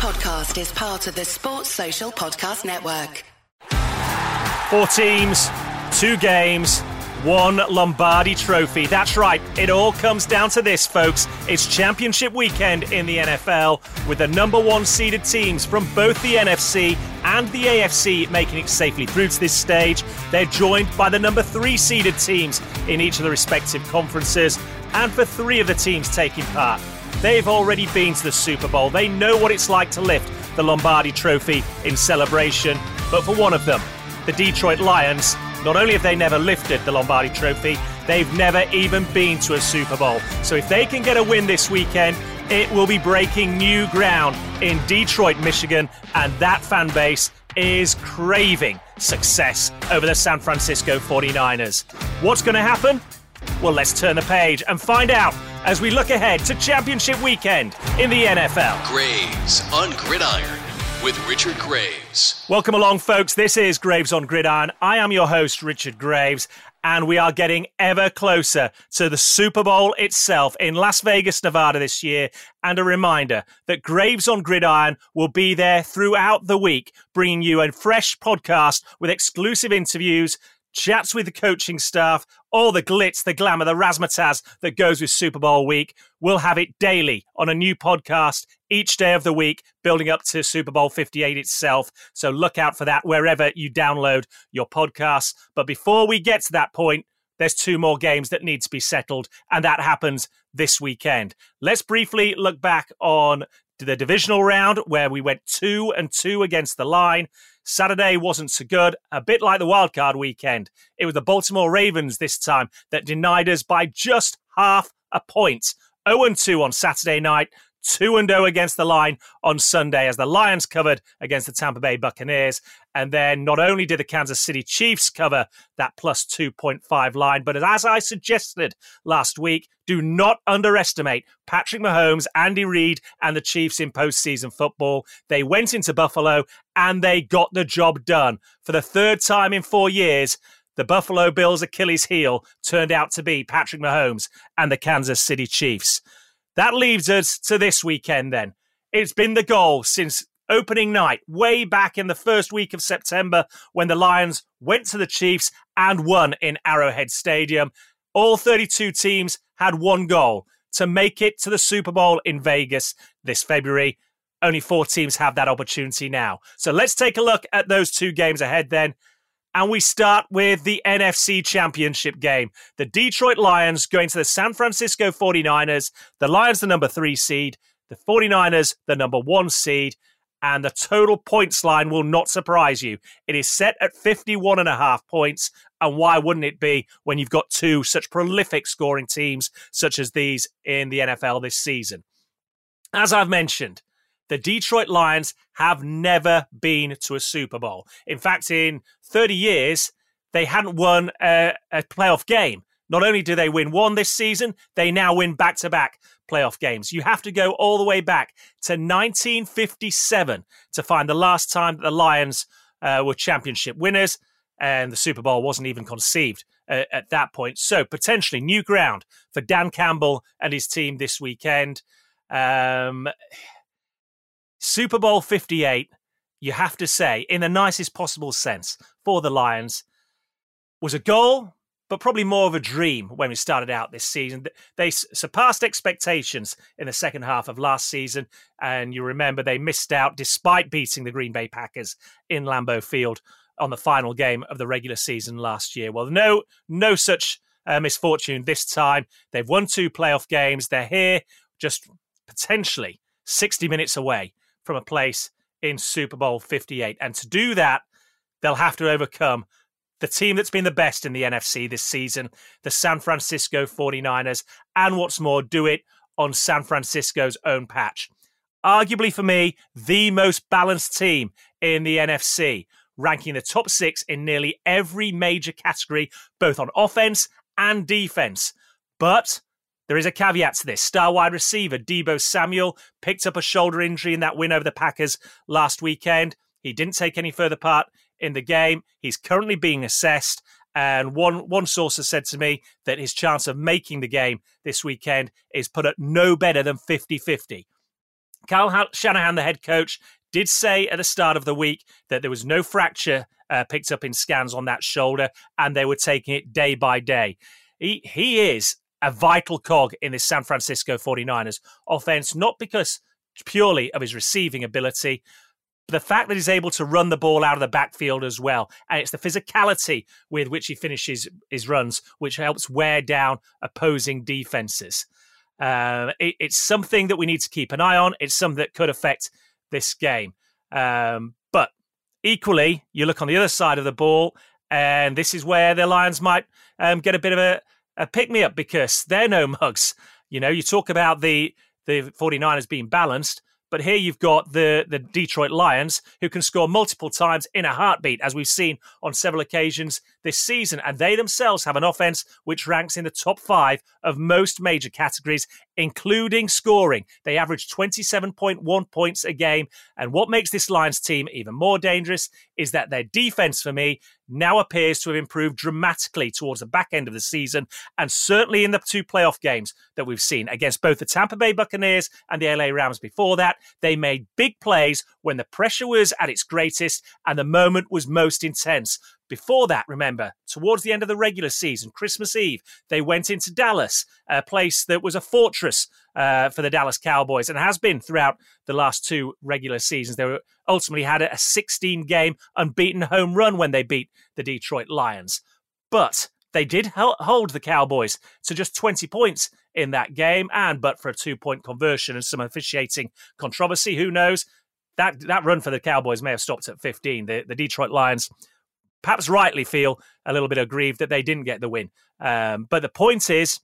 podcast is part of the Sports Social Podcast Network. 4 teams, 2 games, 1 Lombardi Trophy. That's right, it all comes down to this, folks. It's championship weekend in the NFL, with the number 1 seeded teams from both the NFC and the AFC making it safely through to this stage. They're joined by the number 3 seeded teams in each of the respective conferences. And for 3 of the teams taking part, they've already been to the Super Bowl. They know what it's like to lift the Lombardi Trophy in celebration. But for one of them, the Detroit Lions, not only have they never lifted the Lombardi Trophy, they've never even been to a Super Bowl. So if they can get a win this weekend, it will be breaking new ground in Detroit, Michigan, and that fan base is craving success over the San Francisco 49ers. What's going to happen? Well, let's turn the page and find out as we look ahead to championship weekend in the NFL. Graves on Gridiron with Richard Graves. Welcome along, folks. This is Graves on Gridiron. I am your host, Richard Graves, and we are getting ever closer to the Super Bowl itself in Las Vegas, Nevada this year. And a reminder that Graves on Gridiron will be there throughout the week, bringing you a fresh podcast with exclusive interviews, chats with the coaching staff, all the glitz, the glamour, the razzmatazz that goes with Super Bowl week. We'll have it daily on a new podcast each day of the week, building up to Super Bowl 58 itself. So look out for that wherever you download your podcasts. But before we get to that point, there's 2 more games that need to be settled, and that happens this weekend. Let's briefly look back on the divisional round, where we went 2-2 against the line. Saturday wasn't so good, a bit like the wildcard weekend. It was the Baltimore Ravens this time that denied us by just half a point. 0-2 on Saturday night, 2-0 against the line on Sunday as the Lions covered against the Tampa Bay Buccaneers. And then not only did the Kansas City Chiefs cover that plus 2.5 line, but as I suggested last week, do not underestimate Patrick Mahomes, Andy Reid, and the Chiefs in postseason football. They went into Buffalo and they got the job done. For the 3rd time in 4 years, the Buffalo Bills' Achilles heel turned out to be Patrick Mahomes and the Kansas City Chiefs. That leaves us to this weekend then. It's been the goal since opening night, way back in the first week of September, when the Lions went to the Chiefs and won in Arrowhead Stadium. All 32 teams had one goal: to make it to the Super Bowl in Vegas this February. Only 4 teams have that opportunity now. So let's take a look at those 2 games ahead then. And we start with the NFC Championship game. The Detroit Lions going to the San Francisco 49ers. The Lions, the number 3 seed. The 49ers, the number 1 seed. And the total points line will not surprise you. It is set at 51.5 points. And why wouldn't it be when you've got 2 such prolific scoring teams such as these in the NFL this season? As I've mentioned, the Detroit Lions have never been to a Super Bowl. In fact, in 30 years, they hadn't won a playoff game. Not only do they win 1 this season, they now win back-to-back playoff games. You have to go all the way back to 1957 to find the last time that the Lions were championship winners, and the Super Bowl wasn't even conceived at that point. So potentially new ground for Dan Campbell and his team this weekend. Super Bowl 58, you have to say, in the nicest possible sense for the Lions, was a goal, but probably more of a dream when we started out this season. They surpassed expectations in the second half of last season, and you remember they missed out despite beating the Green Bay Packers in Lambeau Field on the final game of the regular season last year. Well, no such misfortune this time. They've won 2 playoff games. They're here just potentially 60 minutes away from a place in Super Bowl 58. And to do that, they'll have to overcome the team that's been the best in the NFC this season, the San Francisco 49ers, and what's more, do it on San Francisco's own patch. Arguably, for me, the most balanced team in the NFC, ranking the top 6 in nearly every major category, both on offense and defense. But there is a caveat to this. Star wide receiver Debo Samuel picked up a shoulder injury in that win over the Packers last weekend. He didn't take any further part in the game. He's currently being assessed, and one source has said to me that his chance of making the game this weekend is put at no better than 50-50. Kyle Shanahan, the head coach, did say at the start of the week that there was no fracture picked up in scans on that shoulder, and they were taking it day by day. He is a vital cog in this San Francisco 49ers offense, not because purely of his receiving ability, but the fact that he's able to run the ball out of the backfield as well. And it's the physicality with which he finishes his runs, which helps wear down opposing defenses. It's something that we need to keep an eye on. It's something that could affect this game. But equally, you look on the other side of the ball, and this is where the Lions might get a bit of a pick-me-up, because they're no mugs. You know, you talk about the 49ers being balanced, but here you've got the Detroit Lions, who can score multiple times in a heartbeat, as we've seen on several occasions this season. And they themselves have an offense which ranks in the top 5 of most major categories, including scoring. They average 27.1 points a game. And what makes this Lions team even more dangerous is that their defense, for me, now appears to have improved dramatically towards the back end of the season, and certainly in the 2 playoff games that we've seen against both the Tampa Bay Buccaneers and the LA Rams before that. They made big plays when the pressure was at its greatest and the moment was most intense. Before that, remember, towards the end of the regular season, Christmas Eve, they went into Dallas, a place that was a fortress for the Dallas Cowboys and has been throughout the last 2 regular seasons. They ultimately had a 16-game unbeaten home run when they beat the Detroit Lions. But they did hold the Cowboys to just 20 points in that game, and but for a 2-point conversion and some officiating controversy, who knows? That run for the Cowboys may have stopped at 15. The Detroit Lions perhaps rightly feel a little bit aggrieved that they didn't get the win. But the point is,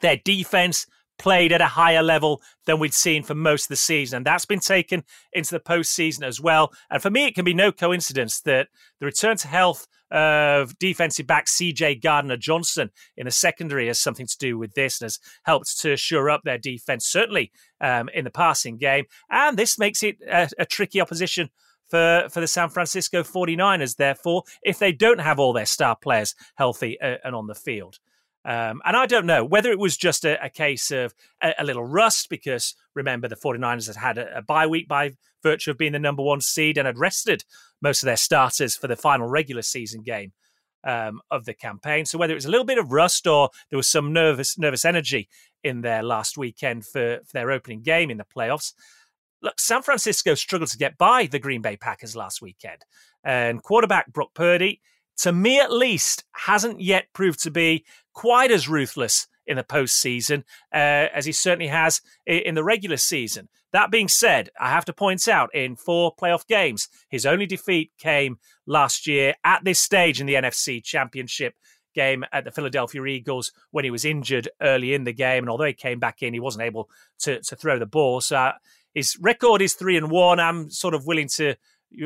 their defense played at a higher level than we'd seen for most of the season. And that's been taken into the postseason as well. And for me, it can be no coincidence that the return to health of defensive back CJ Gardner-Johnson in the secondary has something to do with this and has helped to shore up their defense, certainly in the passing game. And this makes it a tricky opposition for the San Francisco 49ers, therefore, if they don't have all their star players healthy and on the field. And I don't know whether it was just a case of a little rust, because remember, the 49ers had a bye week by virtue of being the number 1 seed and had rested most of their starters for the final regular season game of the campaign. So whether it was a little bit of rust or there was some nervous energy in there last weekend for their opening game in the playoffs. Look, San Francisco struggled to get by the Green Bay Packers last weekend. And quarterback Brock Purdy, to me at least, hasn't yet proved to be quite as ruthless in the postseason as he certainly has in the regular season. That being said, I have to point out, in 4 playoff games, his only defeat came last year at this stage in the NFC Championship game at the Philadelphia Eagles when he was injured early in the game. And although he came back in, he wasn't able to throw the ball. So his record is 3-1. I'm sort of willing to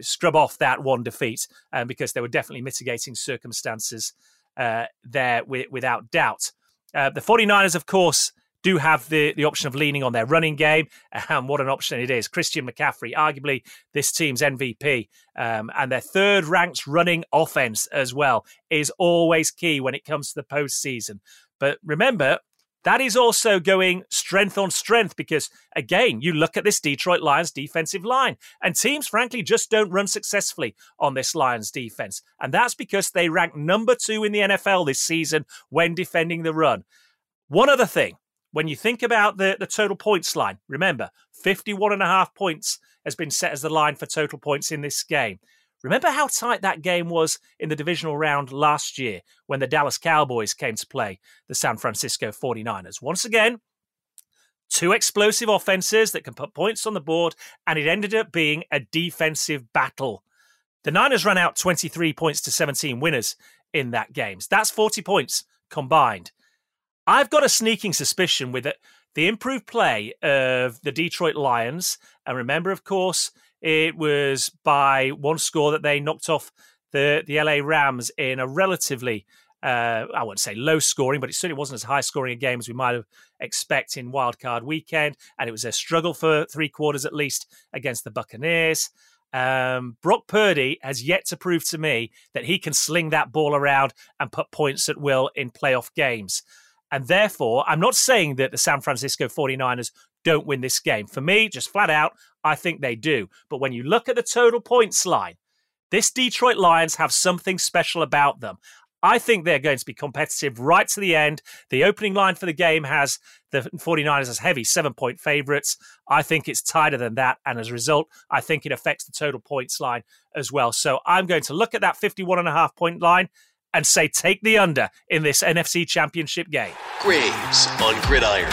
scrub off that 1 defeat because there were definitely mitigating circumstances there without doubt. The 49ers, of course, do have the option of leaning on their running game. And what an option it is. Christian McCaffrey, arguably this team's MVP, and their 3rd-ranked running offense as well, is always key when it comes to the postseason. But remember, that is also going strength on strength because, again, you look at this Detroit Lions defensive line and teams, frankly, just don't run successfully on this Lions defense. And that's because they rank number 2 in the NFL this season when defending the run. One other thing, when you think about the total points line, remember, 51.5 points has been set as the line for total points in this game. Remember how tight that game was in the divisional round last year when the Dallas Cowboys came to play the San Francisco 49ers. Once again, 2 explosive offenses that can put points on the board, and it ended up being a defensive battle. The Niners ran out 23 points to 17 winners in that game. That's 40 points combined. I've got a sneaking suspicion with it. The improved play of the Detroit Lions, and remember, of course, it was by 1 score that they knocked off the LA Rams in a relatively, I wouldn't say low scoring, but it certainly wasn't as high scoring a game as we might have expected in wildcard weekend. And it was a struggle for 3 quarters at least against the Buccaneers. Brock Purdy has yet to prove to me that he can sling that ball around and put points at will in playoff games. And therefore, I'm not saying that the San Francisco 49ers don't win this game. For me, just flat out, I think they do. But when you look at the total points line, this Detroit Lions have something special about them. I think they're going to be competitive right to the end. The opening line for the game has the 49ers as heavy 7-point favourites. I think it's tighter than that. And as a result, I think it affects the total points line as well. So I'm going to look at that 51.5 point line and say take the under in this NFC Championship game. Graves on Gridiron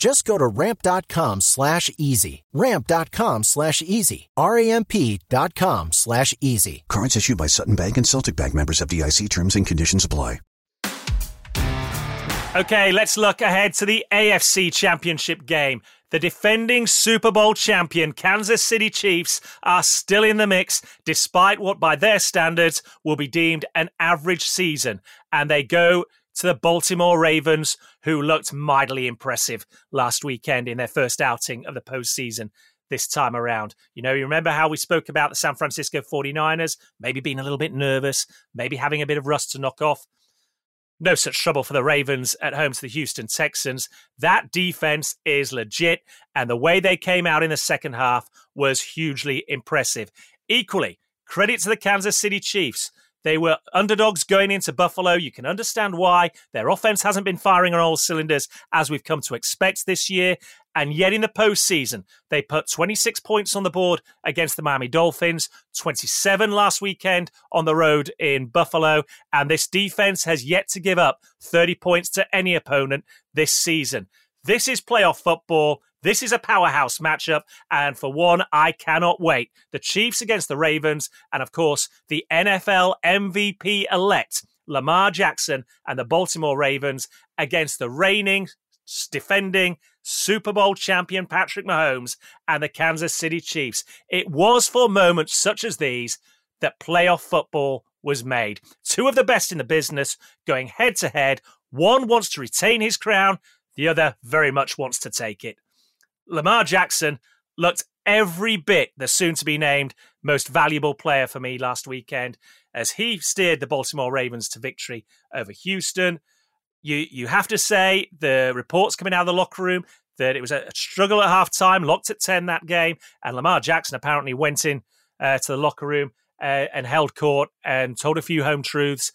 Just go to ramp.com/easy. Ramp.com/easy. RAMP.com/easy. Cards issued by Sutton Bank and Celtic Bank, members of FDIC. Terms and conditions apply. Okay, let's look ahead to the AFC Championship game. The defending Super Bowl champion Kansas City Chiefs are still in the mix, despite what by their standards will be deemed an average season. And they go to the Baltimore Ravens, who looked mightily impressive last weekend in their first outing of the postseason this time around. You know, you remember how we spoke about the San Francisco 49ers, maybe being a little bit nervous, maybe having a bit of rust to knock off. No such trouble for the Ravens at home to the Houston Texans. That defense is legit, and the way they came out in the second half was hugely impressive. Equally, credit to the Kansas City Chiefs. They were underdogs going into Buffalo. You can understand why. Their offense hasn't been firing on all cylinders as we've come to expect this year. And yet in the postseason, they put 26 points on the board against the Miami Dolphins, 27 last weekend on the road in Buffalo. And this defense has yet to give up 30 points to any opponent this season. This is playoff football. This is a powerhouse matchup, and for one, I cannot wait. The Chiefs against the Ravens, and of course, the NFL MVP-elect, Lamar Jackson, and the Baltimore Ravens against the reigning, defending Super Bowl champion Patrick Mahomes and the Kansas City Chiefs. It was for moments such as these that playoff football was made. Two of the best in the business going head-to-head. One wants to retain his crown, the other very much wants to take it. Lamar Jackson looked every bit the soon-to-be-named most valuable player for me last weekend as he steered the Baltimore Ravens to victory over Houston. You have to say the reports coming out of the locker room that it was a struggle at halftime, locked at 10 that game, and Lamar Jackson apparently went in to the locker room and held court and told a few home truths,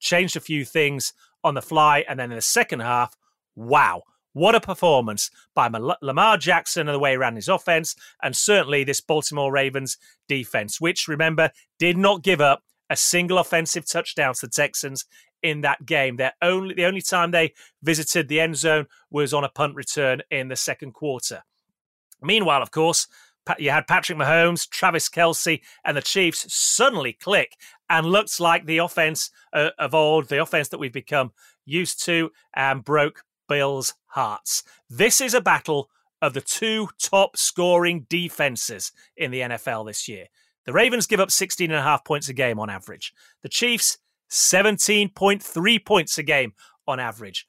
changed a few things on the fly, and then in the second half, wow. What a performance by Lamar Jackson and the way he ran his offense, and certainly this Baltimore Ravens defense, which, remember, did not give up a single offensive touchdown to the Texans in that game. The only time they visited the end zone was on a punt return in the second quarter. Meanwhile, of course, you had Patrick Mahomes, Travis Kelce, and the Chiefs suddenly click and looked like the offense of old, the offense that we've become used to, and broke Bills' hearts. This is a battle of the two top scoring defenses in the NFL this year. The Ravens give up 16.5 points a game on average. The Chiefs, 17.3 points a game on average.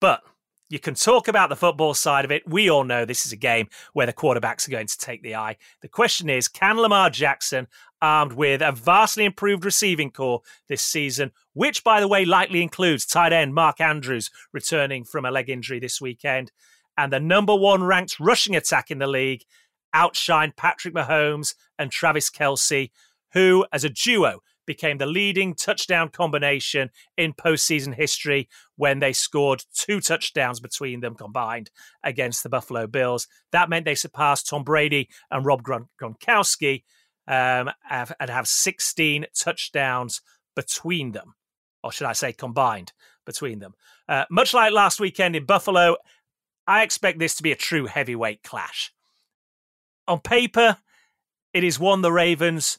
But you can talk about the football side of it. We all know this is a game where the quarterbacks are going to take the eye. The question is, can Lamar Jackson, armed with a vastly improved receiving corps this season, which, by the way, likely includes tight end Mark Andrews returning from a leg injury this weekend, and the number one ranked rushing attack in the league, outshine Patrick Mahomes and Travis Kelce, who, as a duo, became the leading touchdown combination in postseason history when they scored two touchdowns between them combined against the Buffalo Bills. That meant they surpassed Tom Brady and Rob Gronkowski and have 16 touchdowns between them, or should I say combined between them. Much like last weekend in Buffalo, I expect this to be a true heavyweight clash. On paper, it is one the Ravens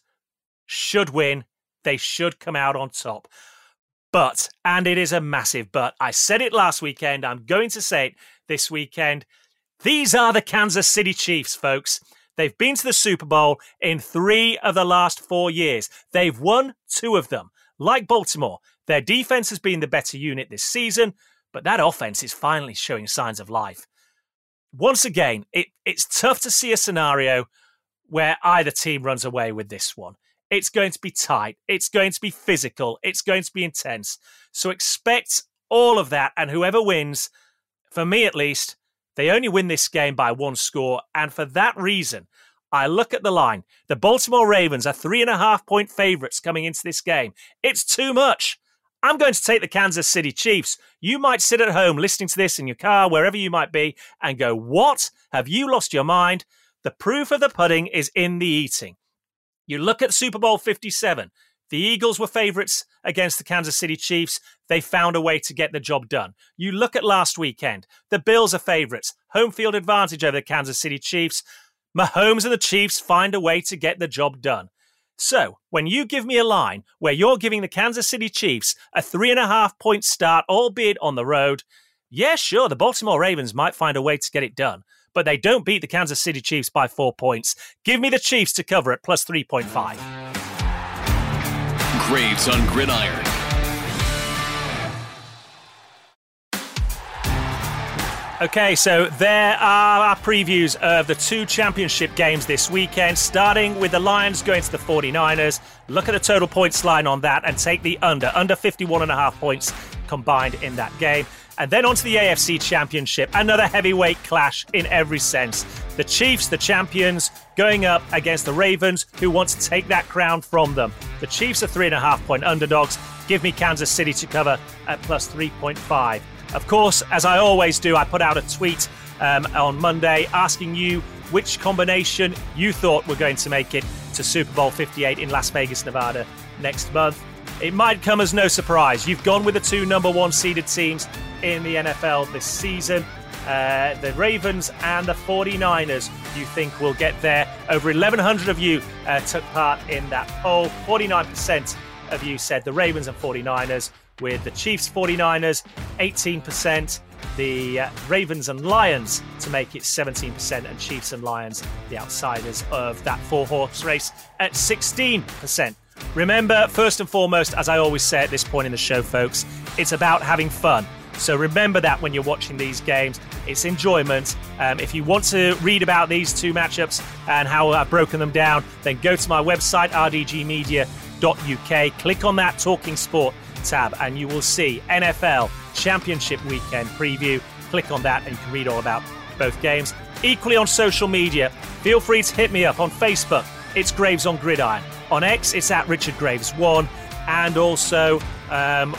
should win. They should come out on top. But, and it is a massive but, I said it last weekend, I'm going to say it this weekend, these are the Kansas City Chiefs, folks. They've been to the Super Bowl in 3 of the last 4 years. They've won 2 of them. Like Baltimore, their defense has been the better unit this season, but that offense is finally showing signs of life. Once again, it's tough to see a scenario where either team runs away with this one. It's going to be tight. It's going to be physical. It's going to be intense. So expect all of that. And whoever wins, for me at least, they only win this game by 1 score. And for that reason, I look at the line. The Baltimore Ravens are 3.5-point favorites coming into this game. It's too much. I'm going to take the Kansas City Chiefs. You might sit at home listening to this in your car, wherever you might be, and go, what? Have you lost your mind? The proof of the pudding is in the eating. You look at Super Bowl LVII. The Eagles were favourites against the Kansas City Chiefs. They found a way to get the job done. You look at last weekend. The Bills are favourites. Home field advantage over the Kansas City Chiefs. Mahomes and the Chiefs find a way to get the job done. So, when you give me a line where you're giving the Kansas City Chiefs a 3.5-point start, albeit on the road, yeah, sure, the Baltimore Ravens might find a way to get it done, but they don't beat the Kansas City Chiefs by 4 points. Give me the Chiefs to cover at plus 3.5. Graves on Gridiron. Okay, so there are our previews of the 2 championship games this weekend, starting with the Lions going to the 49ers. Look at the total points line on that and take the under 51.5 points combined in that game. And then on to the AFC Championship, another heavyweight clash in every sense. The Chiefs, the champions, going up against the Ravens, who want to take that crown from them. The Chiefs are 3.5-point underdogs. Give me Kansas City to cover at plus 3.5. Of course, as I always do, I put out a tweet on Monday asking you which combination you thought were going to make it to Super Bowl LVIII in Las Vegas, Nevada next month. It might come as no surprise. You've gone with the 2 number 1 seeded teams in the NFL this season. The Ravens and the 49ers, you think will get there. Over 1,100 of you took part in that poll. 49% of you said the Ravens and 49ers, with the Chiefs 49ers 18%, the Ravens and Lions to make it 17%, and Chiefs and Lions, the outsiders of that 4-horse race, at 16%. Remember, first and foremost, as I always say at this point in the show, folks, it's about having fun. So remember that when you're watching these games, it's enjoyment. If you want to read about these 2 matchups and how I've broken them down, then go to my website, rdgmedia.uk, click on that Talking Sport tab, and you will see NFL Championship Weekend Preview. Click on that and you can read all about both games. Equally on social media, feel free to hit me up on Facebook. It's Graves on Gridiron. On X, it's at Richard Graves 1. And also,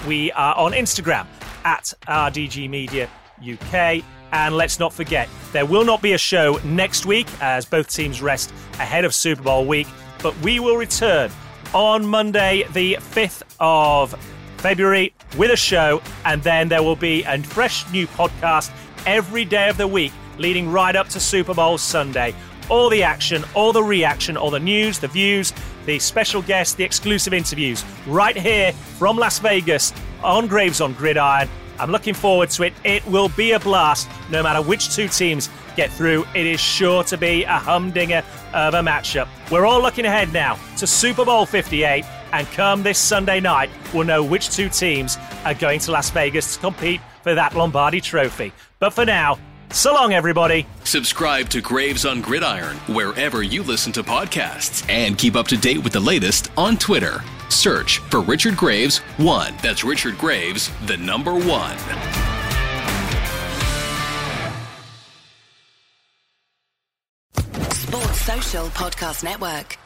we are on Instagram at RDG Media UK. And let's not forget, there will not be a show next week as both teams rest ahead of Super Bowl week. But we will return on Monday, the 5th of February, with a show. And then there will be a fresh new podcast every day of the week leading right up to Super Bowl Sunday. All the action, all the reaction, all the news, the views, the special guests, the exclusive interviews, right here from Las Vegas on Graves on Gridiron. I'm looking forward to it. It will be a blast. No matter which 2 teams get through, it is sure to be a humdinger of a matchup. We're all looking ahead now to Super Bowl LVIII, and come this Sunday night, we'll know which 2 teams are going to Las Vegas to compete for that Lombardi Trophy. But for now, so long, everybody. Subscribe to Graves on Gridiron wherever you listen to podcasts, and keep up to date with the latest on Twitter. Search for Richard Graves 1. That's Richard Graves, the number 1. Sports Social Podcast Network.